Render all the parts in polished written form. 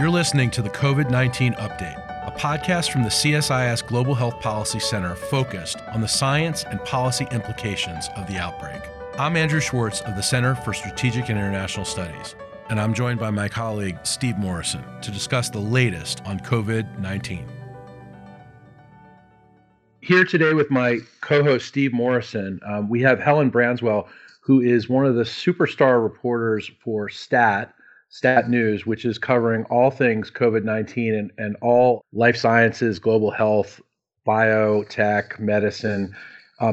You're listening to the COVID-19 Update, a podcast from the CSIS Global Health Policy Center focused on the science and policy implications of the outbreak. I'm Andrew Schwartz of the Center for Strategic and International Studies, and I'm joined by my colleague, Steve Morrison, to discuss the latest on COVID-19. Here today with my co-host, Steve Morrison, we have Helen Branswell, who is one of the superstar reporters for STAT News, which is covering all things COVID-19 and all life sciences, global health, biotech, medicine.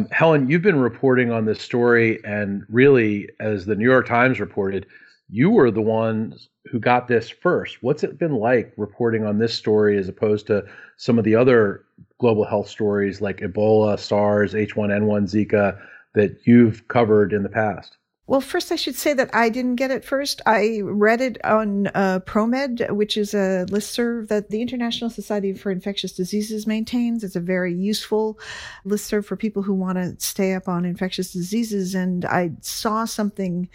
Helen, you've been reporting on this story, and really, as the New York Times reported, you were the ones who got this first. What's it been like reporting on this story as opposed to some of the other global health stories like Ebola, SARS, H1N1, Zika that you've covered in the past? Well, first I should say that I didn't get it first. I read it on ProMed, which is a listserv that the International Society for Infectious Diseases maintains. It's a very useful listserv for people who want to stay up on infectious diseases. And I saw something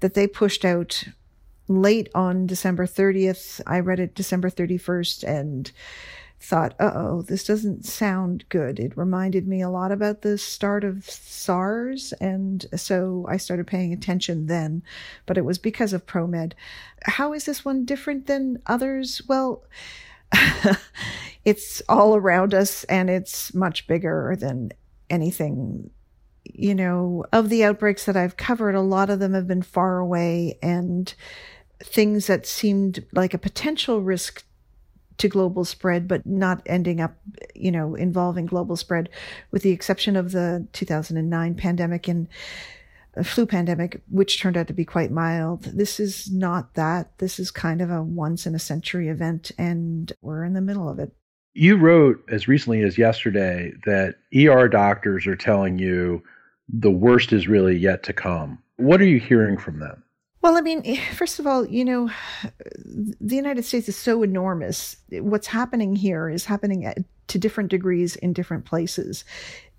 that they pushed out late on December 30th. I read it December 31st and thought, uh-oh, this doesn't sound good. It reminded me a lot about the start of SARS, and so I started paying attention then, but it was because of ProMed. How is this one different than others? Well, it's all around us, and it's much bigger than anything. You know, of the outbreaks that I've covered, a lot of them have been far away, and things that seemed like a potential risk to global spread, but not ending up, you know, involving global spread, with the exception of the 2009 pandemic and flu pandemic, which turned out to be quite mild. This is not that. This is kind of a once in a century event, and we're in the middle of it. You wrote as recently as yesterday that ER doctors are telling you the worst is really yet to come. What are you hearing from them? Well, I mean, first of all, you know, the United States is so enormous. What's happening here is happening to different degrees in different places.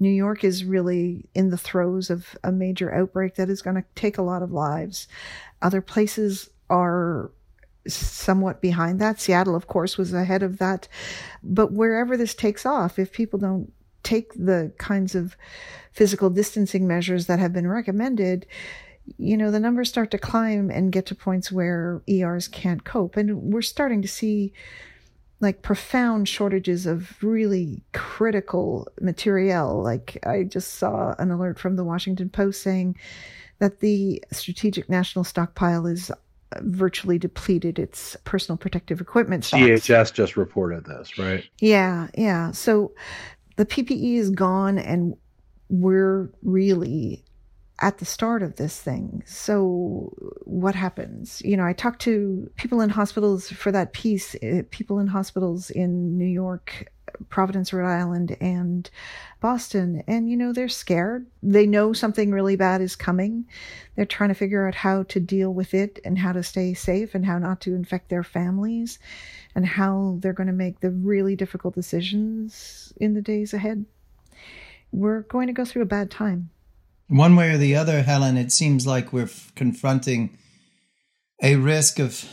New York is really in the throes of a major outbreak that is going to take a lot of lives. Other places are somewhat behind that. Seattle, of course, was ahead of that. But wherever this takes off, if people don't take the kinds of physical distancing measures that have been recommended, you know, the numbers start to climb and get to points where ERs can't cope. And we're starting to see like profound shortages of really critical materiel. Like I just saw an alert from the Washington Post saying that the Strategic National Stockpile is virtually depleted its personal protective equipment stocks. HHS just reported this, right? Yeah. So the PPE is gone, and we're really at the start of this thing. So what happens? You know, I talked to people in hospitals for that piece, people in hospitals in New York, Providence, Rhode Island, and Boston. And, you know, they're scared. They know something really bad is coming. They're trying to figure out how to deal with it and how to stay safe and how not to infect their families and how they're going to make the really difficult decisions in the days ahead. We're going to go through a bad time. One way or the other, Helen, it seems like we're confronting a risk of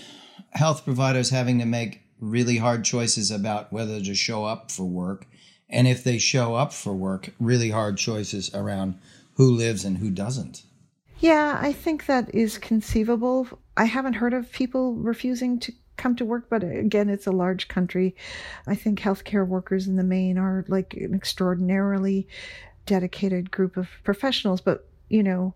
health providers having to make really hard choices about whether to show up for work. And if they show up for work, really hard choices around who lives and who doesn't. Yeah, I think that is conceivable. I haven't heard of people refusing to come to work, but again, it's a large country. I think healthcare workers in the main are like an extraordinarily dedicated group of professionals, but you know,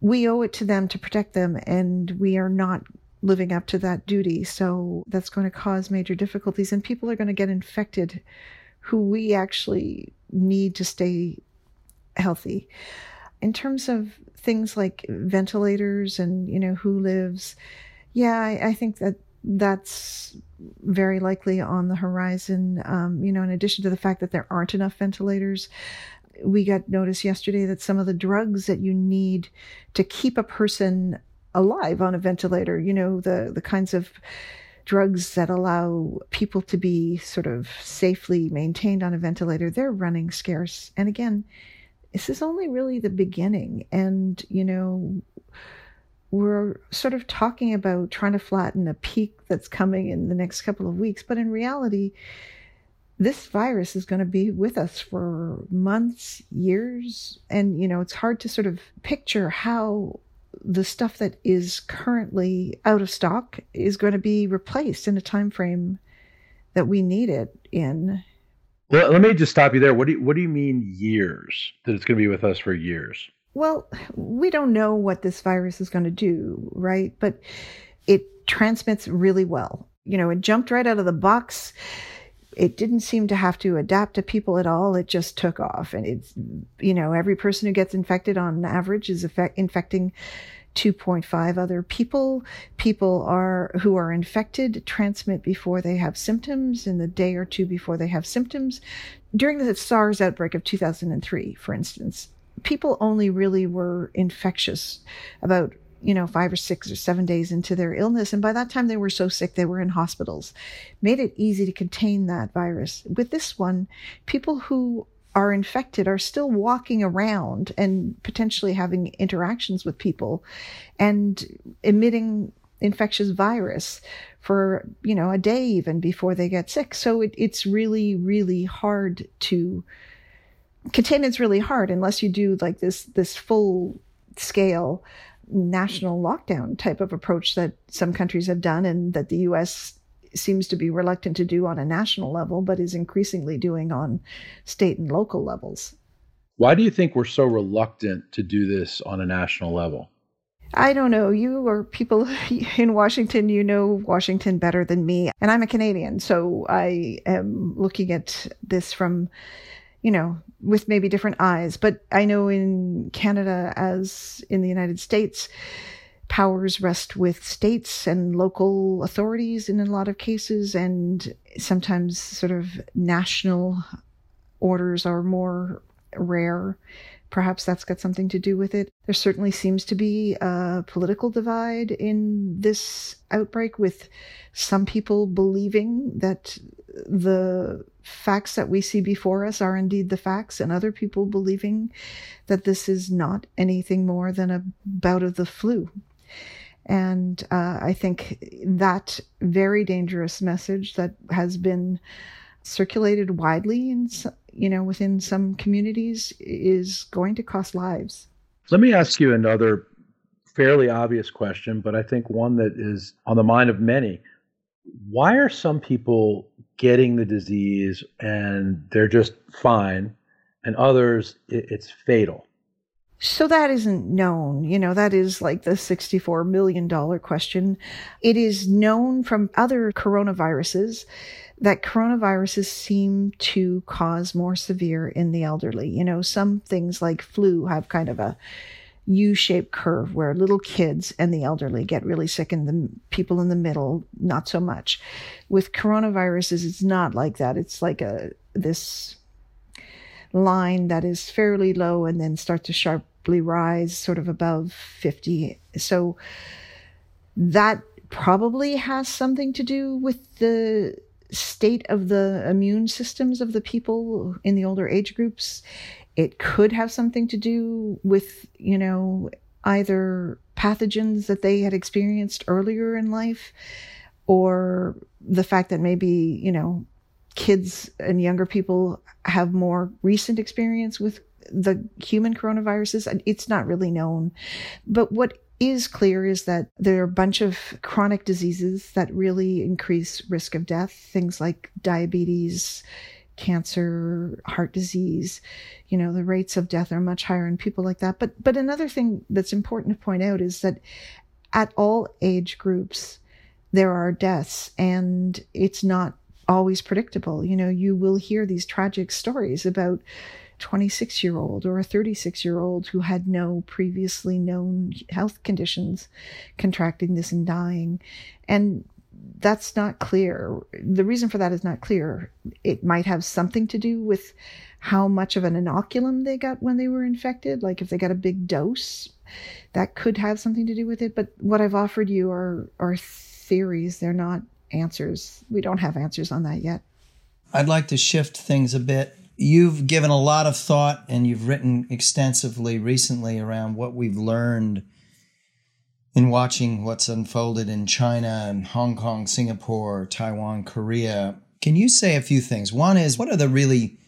we owe it to them to protect them, and we are not living up to that duty. So that's going to cause major difficulties, and people are going to get infected who we actually need to stay healthy. In terms of things like ventilators and, you know, who lives, I think that's very likely on the horizon. You know, in addition to the fact that there aren't enough ventilators, we got notice yesterday that some of the drugs that you need to keep a person alive on a ventilator, you know, the kinds of drugs that allow people to be sort of safely maintained on a ventilator, they're running scarce. And again, this is only really the beginning. And, you know, we're sort of talking about trying to flatten a peak that's coming in the next couple of weeks. But in reality, this virus is going to be with us for months, years. And, you know, it's hard to sort of picture how the stuff that is currently out of stock is going to be replaced in a time frame that we need it in. Well, let me just stop you there. What do you mean years? That it's going to be with us for years? Well, we don't know what this virus is going to do, right? But it transmits really well. You know, it jumped right out of the box. It didn't seem to have to adapt to people at all. It just took off. And it's, you know, every person who gets infected on average is infecting 2.5 other people. People who are infected transmit before they have symptoms, in the day or two before they have symptoms. During the SARS outbreak of 2003, for instance, people only really were infectious about, 5 or 6 or 7 days into their illness. And by that time, they were so sick, they were in hospitals. Made it easy to contain that virus. With this one, people who are infected are still walking around and potentially having interactions with people and emitting infectious virus for, a day even before they get sick. So it's really, really hard to contain. It's really hard unless you do like this full scale national lockdown type of approach that some countries have done and that the US seems to be reluctant to do on a national level, but is increasingly doing on state and local levels. Why do you think we're so reluctant to do this on a national level? I don't know. You or people in Washington, you know Washington better than me. And I'm a Canadian, so I am looking at this from, with maybe different eyes. But I know in Canada, as in the United States, powers rest with states and local authorities in a lot of cases, and sometimes sort of national orders are more rare. Perhaps that's got something to do with it. There certainly seems to be a political divide in this outbreak, with some people believing that the facts that we see before us are indeed the facts, and other people believing that this is not anything more than a bout of the flu. And I think that very dangerous message that has been circulated widely in, within some communities is going to cost lives. Let me ask you another fairly obvious question, but I think one that is on the mind of many. Why are some people getting the disease and they're just fine, and others, it's fatal? So that isn't known. That is like the $64 million question. It is known from other coronaviruses that coronaviruses seem to cause more severe in the elderly. Some things like flu have kind of a U-shaped curve where little kids and the elderly get really sick and the people in the middle, not so much. With coronaviruses, it's not like that. It's like this line that is fairly low and then start to sharply rise sort of above 50. So that probably has something to do with the state of the immune systems of the people in the older age groups. It could have something to do with, either pathogens that they had experienced earlier in life, or the fact that maybe, kids and younger people have more recent experience with the human coronaviruses. And it's not really known. But what is clear is that there are a bunch of chronic diseases that really increase risk of death, things like diabetes, cancer, heart disease. The rates of death are much higher in people like that. But another thing that's important to point out is that at all age groups, there are deaths, and it's not always predictable. You will hear these tragic stories about 26-year-old or a 36-year-old who had no previously known health conditions contracting this and dying. And that's not clear. The reason for that is not clear. It might have something to do with how much of an inoculum they got when they were infected. Like if they got a big dose, that could have something to do with it. But what I've offered you are theories. They're not answers. We don't have answers on that yet. I'd like to shift things a bit. You've given a lot of thought and you've written extensively recently around what we've learned in watching what's unfolded in China and Hong Kong, Singapore, Taiwan, Korea, can you say a few things? One is, what are the really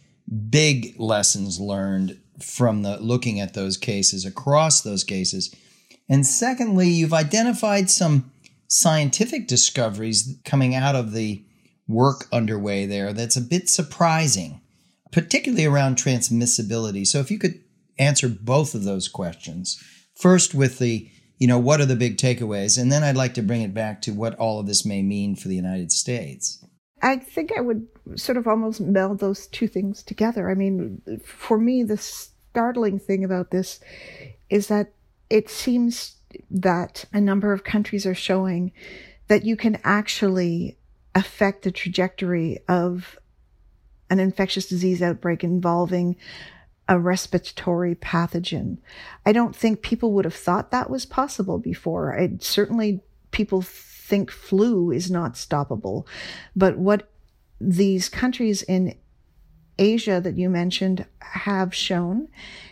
big lessons learned from looking at those cases, across those cases? And secondly, you've identified some scientific discoveries coming out of the work underway there that's a bit surprising, particularly around transmissibility. So if you could answer both of those questions, first with the, what are the big takeaways? And then I'd like to bring it back to what all of this may mean for the United States. I think I would sort of almost meld those two things together. I mean, for me, the startling thing about this is that it seems that a number of countries are showing that you can actually affect the trajectory of an infectious disease outbreak involving a respiratory pathogen. I don't think people would have thought that was possible before. Certainly people think flu is not stoppable. But what these countries in Asia that you mentioned have shown,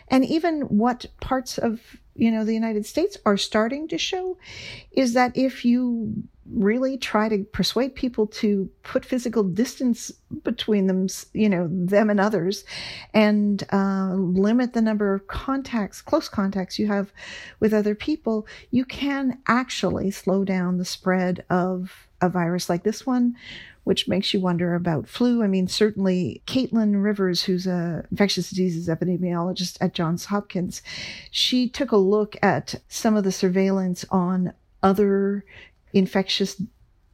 and even what parts of the United States are starting to show, is that if you really try to persuade people to put physical distance between them, them and others, and limit the number of contacts, close contacts you have with other people, you can actually slow down the spread of a virus like this one, which makes you wonder about flu. I mean, certainly Caitlin Rivers, who's an infectious diseases epidemiologist at Johns Hopkins, she took a look at some of the surveillance on other infectious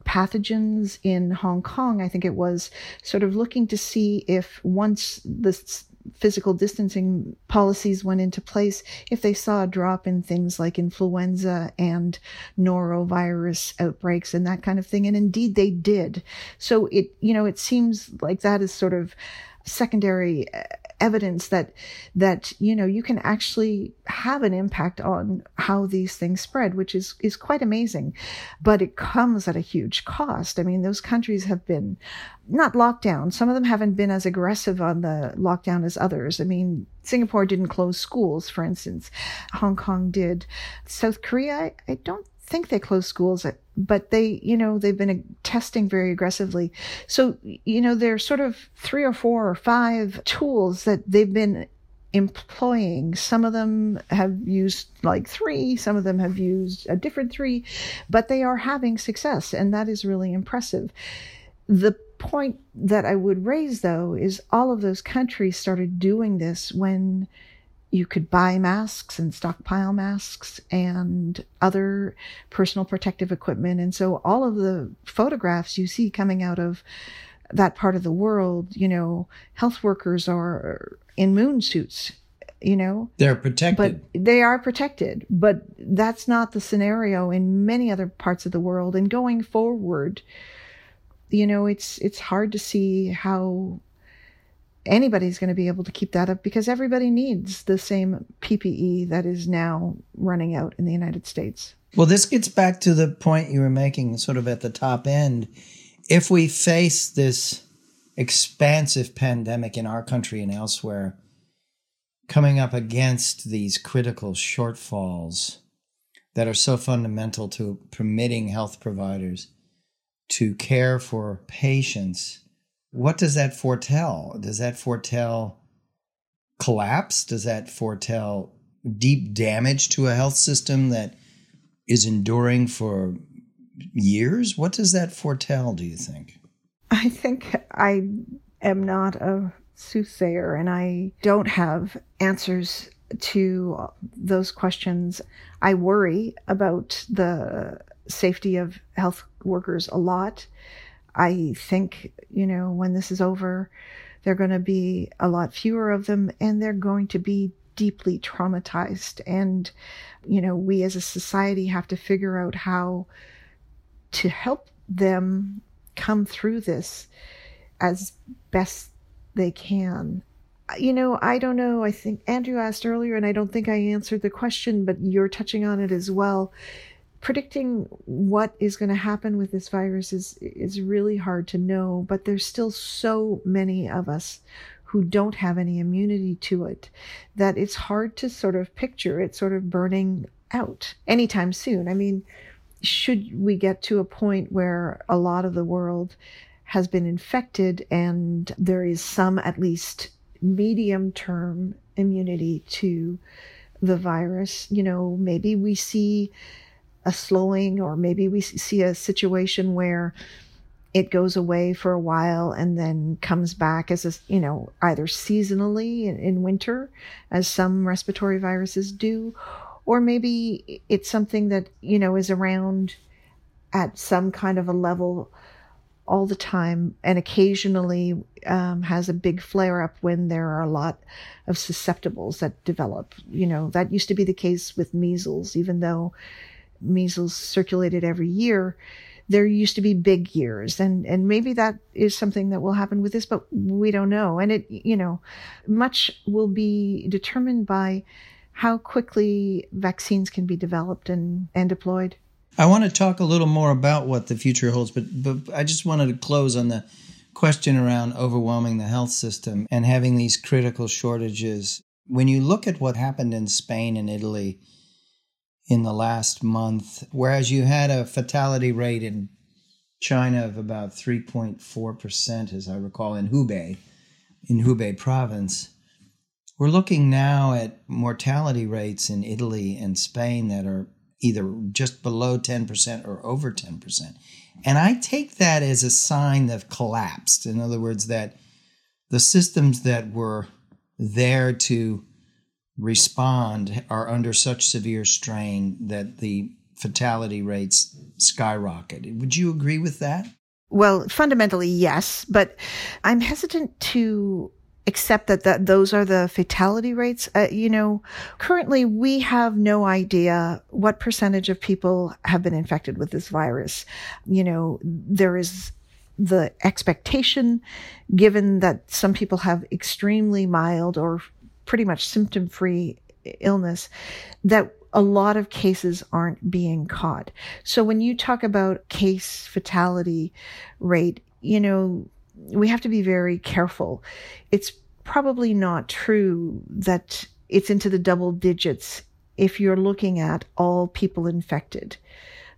pathogens in Hong Kong, I think it was, sort of looking to see if once this physical distancing policies went into place, if they saw a drop in things like influenza and norovirus outbreaks and that kind of thing. And indeed they did. So it seems like that is sort of secondary evidence that you can actually have an impact on how these things spread, which is quite amazing. But it comes at a huge cost. I mean, those countries have been not locked down. Some of them haven't been as aggressive on the lockdown as others. I mean, Singapore didn't close schools, for instance. Hong Kong did. South Korea, I don't think they closed schools, but they, they've been testing very aggressively. So, there are sort of 3 or 4 or 5 tools that they've been employing. Some of them have used like 3, some of them have used a different 3, but they are having success. And that is really impressive. The point that I would raise, though, is all of those countries started doing this when you could buy masks and stockpile masks and other personal protective equipment. And so all of the photographs you see coming out of that part of the world, health workers are in moon suits, They're protected. But they are protected. But that's not the scenario in many other parts of the world. And going forward, it's hard to see how anybody's going to be able to keep that up, because everybody needs the same PPE that is now running out in the United States. Well, this gets back to the point you were making sort of at the top end. If we face this expansive pandemic in our country and elsewhere, coming up against these critical shortfalls that are so fundamental to permitting health providers to care for patients, what does that foretell? Does that foretell collapse? Does that foretell deep damage to a health system that is enduring for years? What does that foretell, do you think? I think I am not a soothsayer, and I don't have answers to those questions. I worry about the safety of health workers a lot. I think, when this is over, there are going to be a lot fewer of them, and they're going to be deeply traumatized. And, we as a society have to figure out how to help them come through this as best they can. I don't know. I think Andrew asked earlier, and I don't think I answered the question, but you're touching on it as well. Predicting what is going to happen with this virus is really hard to know, but there's still so many of us who don't have any immunity to it that it's hard to sort of picture it sort of burning out anytime soon. I mean, should we get to a point where a lot of the world has been infected and there is some at least medium-term immunity to the virus, you know, maybe we see a slowing, or maybe we see a situation where it goes away for a while and then comes back as a, you know, either seasonally in winter, as some respiratory viruses do, or maybe it's something that, you know, is around at some kind of a level all the time and occasionally has a big flare up when there are a lot of susceptibles that develop. You know, that used to be the case with measles. Even though measles circulated every year, there used to be big years. And maybe that is something that will happen with this, but we don't know. And it, you know, much will be determined by how quickly vaccines can be developed and deployed. I want to talk a little more about what the future holds, but I just wanted to close on the question around overwhelming the health system and having these critical shortages. When you look at what happened in Spain and Italy in the last month, whereas you had a fatality rate in China of about 3.4%, as I recall, in Hubei province, we're looking now at mortality rates in Italy and Spain that are either just below 10% or over 10%. And I take that as a sign of collapsed. In other words, that the systems that were there to respond are under such severe strain that the fatality rates skyrocket. Would you agree with that? Well, fundamentally, yes. But I'm hesitant to accept that those are the fatality rates. You know, currently we have no idea what percentage of people have been infected with this virus. You know, there is the expectation, given that some people have extremely mild or pretty much symptom-free illness, that a lot of cases aren't being caught. So when you talk about case fatality rate, you know, we have to be very careful. It's probably not true that it's into the double digits if you're looking at all people infected.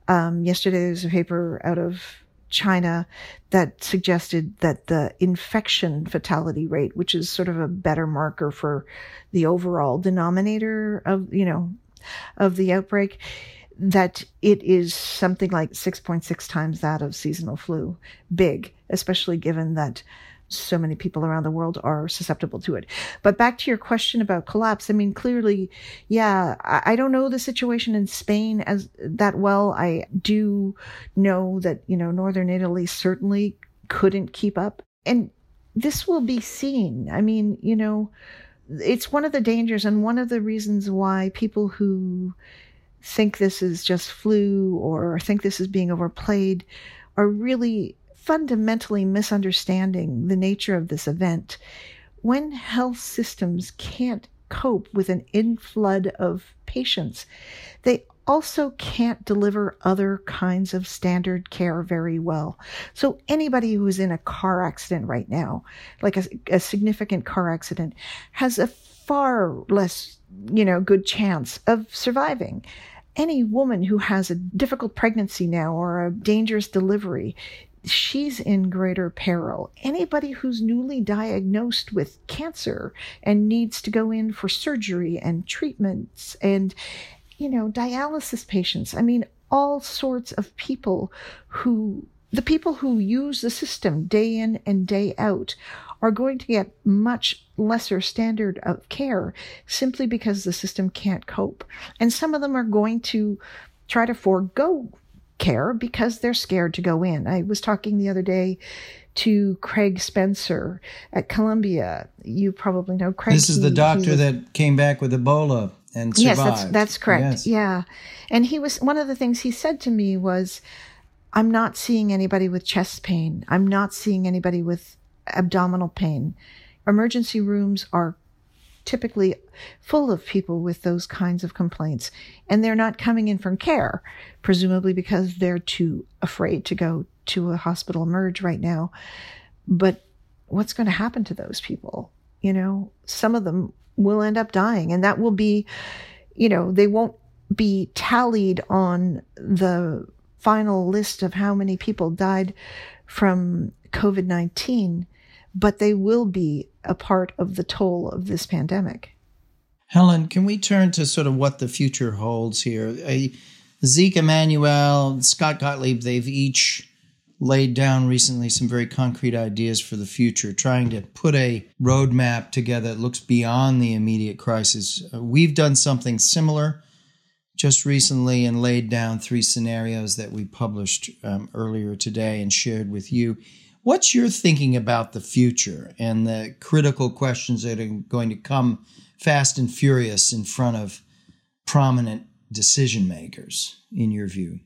Yesterday, there was a paper out of China that suggested that the infection fatality rate, which is sort of a better marker for the overall denominator of, you know, of the outbreak, that it is something like 6.6 times that of seasonal flu. Big, especially given that so many people around the world are susceptible to it. But back to your question about collapse, I mean, clearly, yeah, I don't know the situation in Spain as that well. I do know that, you know, Northern Italy certainly couldn't keep up. And this will be seen. I mean, you know, it's one of the dangers and one of the reasons why people who think this is just flu or think this is being overplayed are really fundamentally misunderstanding the nature of this event. When health systems can't cope with an influx of patients, they also can't deliver other kinds of standard care very well. So anybody who is in a car accident right now, like a significant car accident, has a far less, you know, good chance of surviving. Any woman who has a difficult pregnancy now or a dangerous delivery, she's in greater peril. Anybody who's newly diagnosed with cancer and needs to go in for surgery and treatments and, you know, dialysis patients. I mean, all sorts of people who use the system day in and day out are going to get much lesser standard of care simply because the system can't cope. And some of them are going to try to forego care because they're scared to go in. I was talking the other day to Craig Spencer at Columbia. You probably know Craig. This is the doctor that came back with Ebola and survived. Yes, that's correct. Yes. Yeah. And he was, one of the things he said to me was, I'm not seeing anybody with chest pain. I'm not seeing anybody with abdominal pain. Emergency rooms are typically full of people with those kinds of complaints, and they're not coming in from care, presumably because they're too afraid to go to a hospital emerge right now. But what's going to happen to those people? You know, some of them will end up dying, and that will be, you know, they won't be tallied on the final list of how many people died from COVID-19, but they will be a part of the toll of this pandemic. Helen, can we turn to sort of what the future holds here? Zeke Emanuel, Scott Gottlieb, they've each laid down recently some very concrete ideas for the future, trying to put a roadmap together that looks beyond the immediate crisis. We've done something similar just recently and laid down three scenarios that we published earlier today and shared with you. What's your thinking about the future and the critical questions that are going to come fast and furious in front of prominent decision makers, in your view?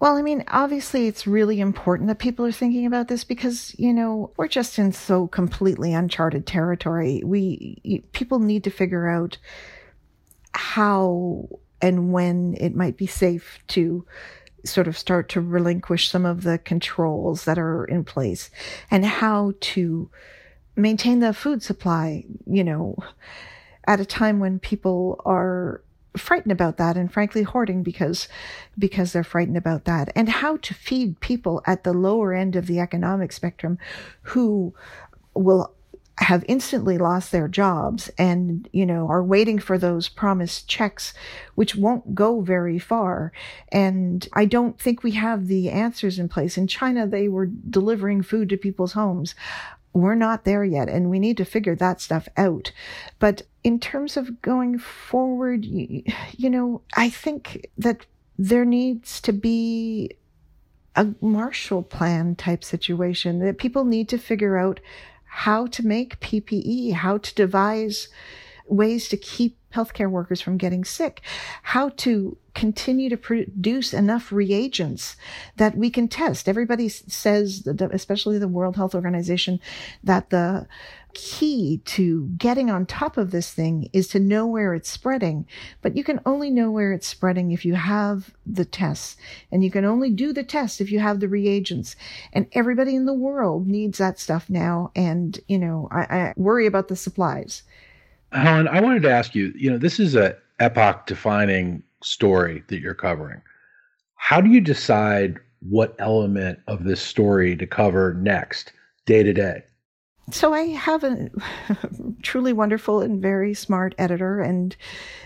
Well, I mean, obviously, it's really important that people are thinking about this because, you know, we're just in so completely uncharted territory. People need to figure out how and when it might be safe to sort of start to relinquish some of the controls that are in place and how to maintain the food supply, you know, at a time when people are frightened about that and frankly hoarding because they're frightened about that, and how to feed people at the lower end of the economic spectrum who will have instantly lost their jobs and, you know, are waiting for those promised checks, which won't go very far. And I don't think we have the answers in place. In China, they were delivering food to people's homes. We're not there yet, and we need to figure that stuff out. But in terms of going forward, you know, I think that there needs to be a Marshall Plan type situation, that people need to figure out how to make PPE, how to devise ways to keep healthcare workers from getting sick, how to continue to produce enough reagents that we can test. Everybody says, especially the World Health Organization, that the key to getting on top of this thing is to know where it's spreading. But you can only know where it's spreading if you have the tests. And you can only do the tests if you have the reagents. And everybody in the world needs that stuff now. And, you know, I worry about the supplies. Helen, I wanted to ask you, you know, this is an epoch-defining story that you're covering. How do you decide what element of this story to cover next, day to day? So I have a truly wonderful and very smart editor, and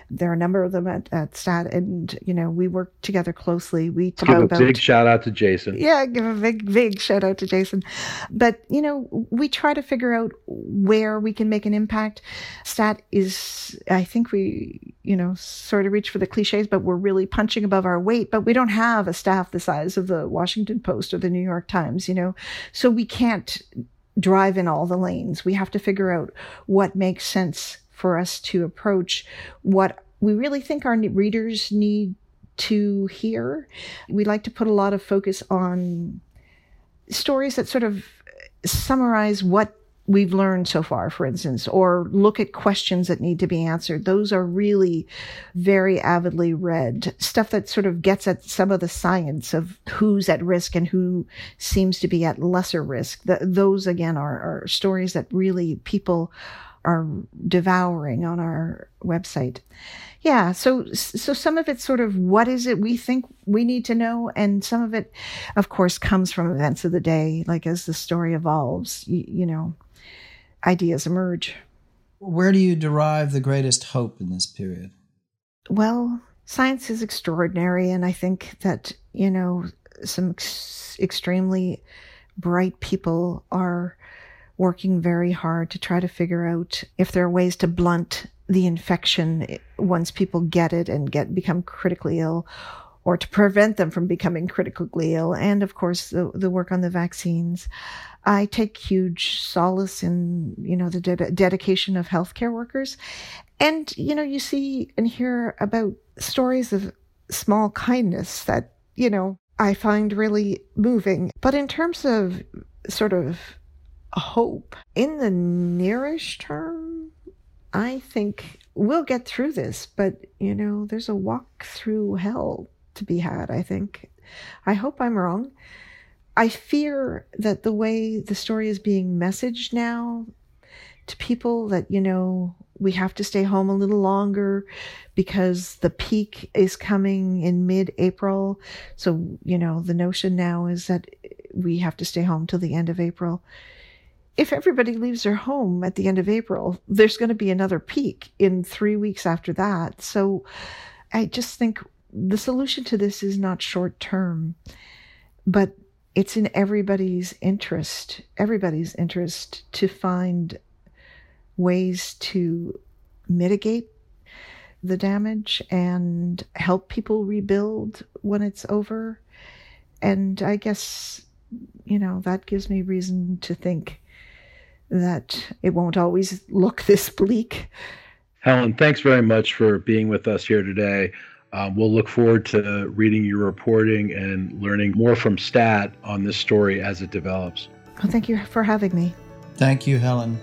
there are a number of them at STAT, and, you know, we work together closely. We talk about... Give a big shout out to Jason. Yeah, give a big, big shout out to Jason. But, you know, we try to figure out where we can make an impact. STAT is, I think we, you know, sort of reach for the cliches, but we're really punching above our weight, but we don't have a staff the size of the Washington Post or the New York Times, you know, so we can't drive in all the lanes. We have to figure out what makes sense for us to approach, what we really think our readers need to hear. We like to put a lot of focus on stories that sort of summarize what we've learned so far, for instance, or look at questions that need to be answered. Those are really very avidly read, stuff that sort of gets at some of the science of who's at risk and who seems to be at lesser risk. Those, again, are stories that really people are devouring on our website. Yeah, so some of it's sort of what is it we think we need to know, and some of it, of course, comes from events of the day, like as the story evolves, you know, ideas emerge. Where do you derive the greatest hope in this period? Well, science is extraordinary, and I think that, you know, some extremely bright people are working very hard to try to figure out if there are ways to blunt the infection once people get it and become critically ill, or to prevent them from becoming critically ill, and of course the work on the vaccines. I take huge solace in, you know, the dedication of healthcare workers, and, you know, you see and hear about stories of small kindness that, you know, I find really moving. But in terms of sort of hope in the nearish term, I think we'll get through this, but, you know, there's a walk through hell to be had, I think. I hope I'm wrong. I fear that the way the story is being messaged now to people that, you know, we have to stay home a little longer because the peak is coming in mid-April. So, you know, the notion now is that we have to stay home till the end of April. If everybody leaves their home at the end of April, there's going to be another peak in 3 weeks after that. So I just think the solution to this is not short term, but it's in everybody's interest to find ways to mitigate the damage and help people rebuild when it's over. And I guess, you know, that gives me reason to think that it won't always look this bleak. Helen, thanks very much for being with us here today. We'll look forward to reading your reporting and learning more from STAT on this story as it develops. Well, thank you for having me. Thank you, Helen.